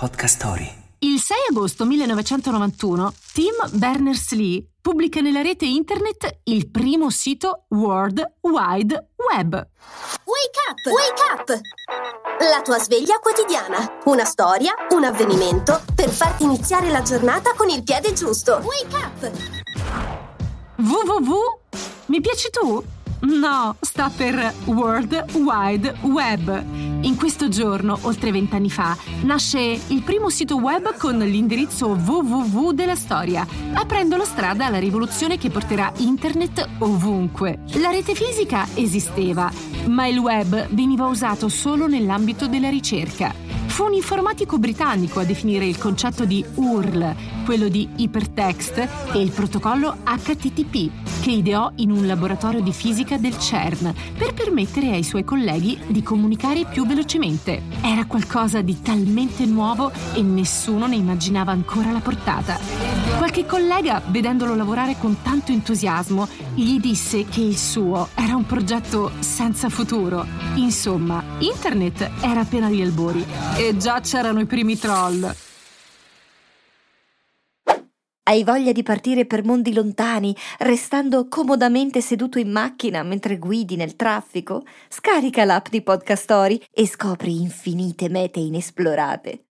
Podcastory. Il 6 agosto 1991 Tim Berners-Lee pubblica nella rete internet il primo sito World Wide Web. Wake up! Wake up! La tua sveglia quotidiana. Una storia, un avvenimento per farti iniziare la giornata con il piede giusto. Wake up! www. Mi piaci tu? No, sta per World Wide Web. In questo giorno, oltre 20 anni fa, nasce il primo sito web con l'indirizzo www della storia, aprendo la strada alla rivoluzione che porterà internet ovunque. La rete fisica esisteva, ma il web veniva usato solo nell'ambito della ricerca. Fu un informatico britannico a definire il concetto di URL, quello di Hypertext, e il protocollo HTTP, che ideò in un laboratorio di fisica del CERN per permettere ai suoi colleghi di comunicare più velocemente. Era qualcosa di talmente nuovo e nessuno ne immaginava ancora la portata. Qualche collega, vedendolo lavorare con tanto entusiasmo, gli disse che il suo era un progetto senza futuro. Insomma, internet era appena agli albori e già c'erano i primi troll. Hai voglia di partire per mondi lontani, restando comodamente seduto in macchina mentre guidi nel traffico? Scarica l'app di Podcastory e scopri infinite mete inesplorate.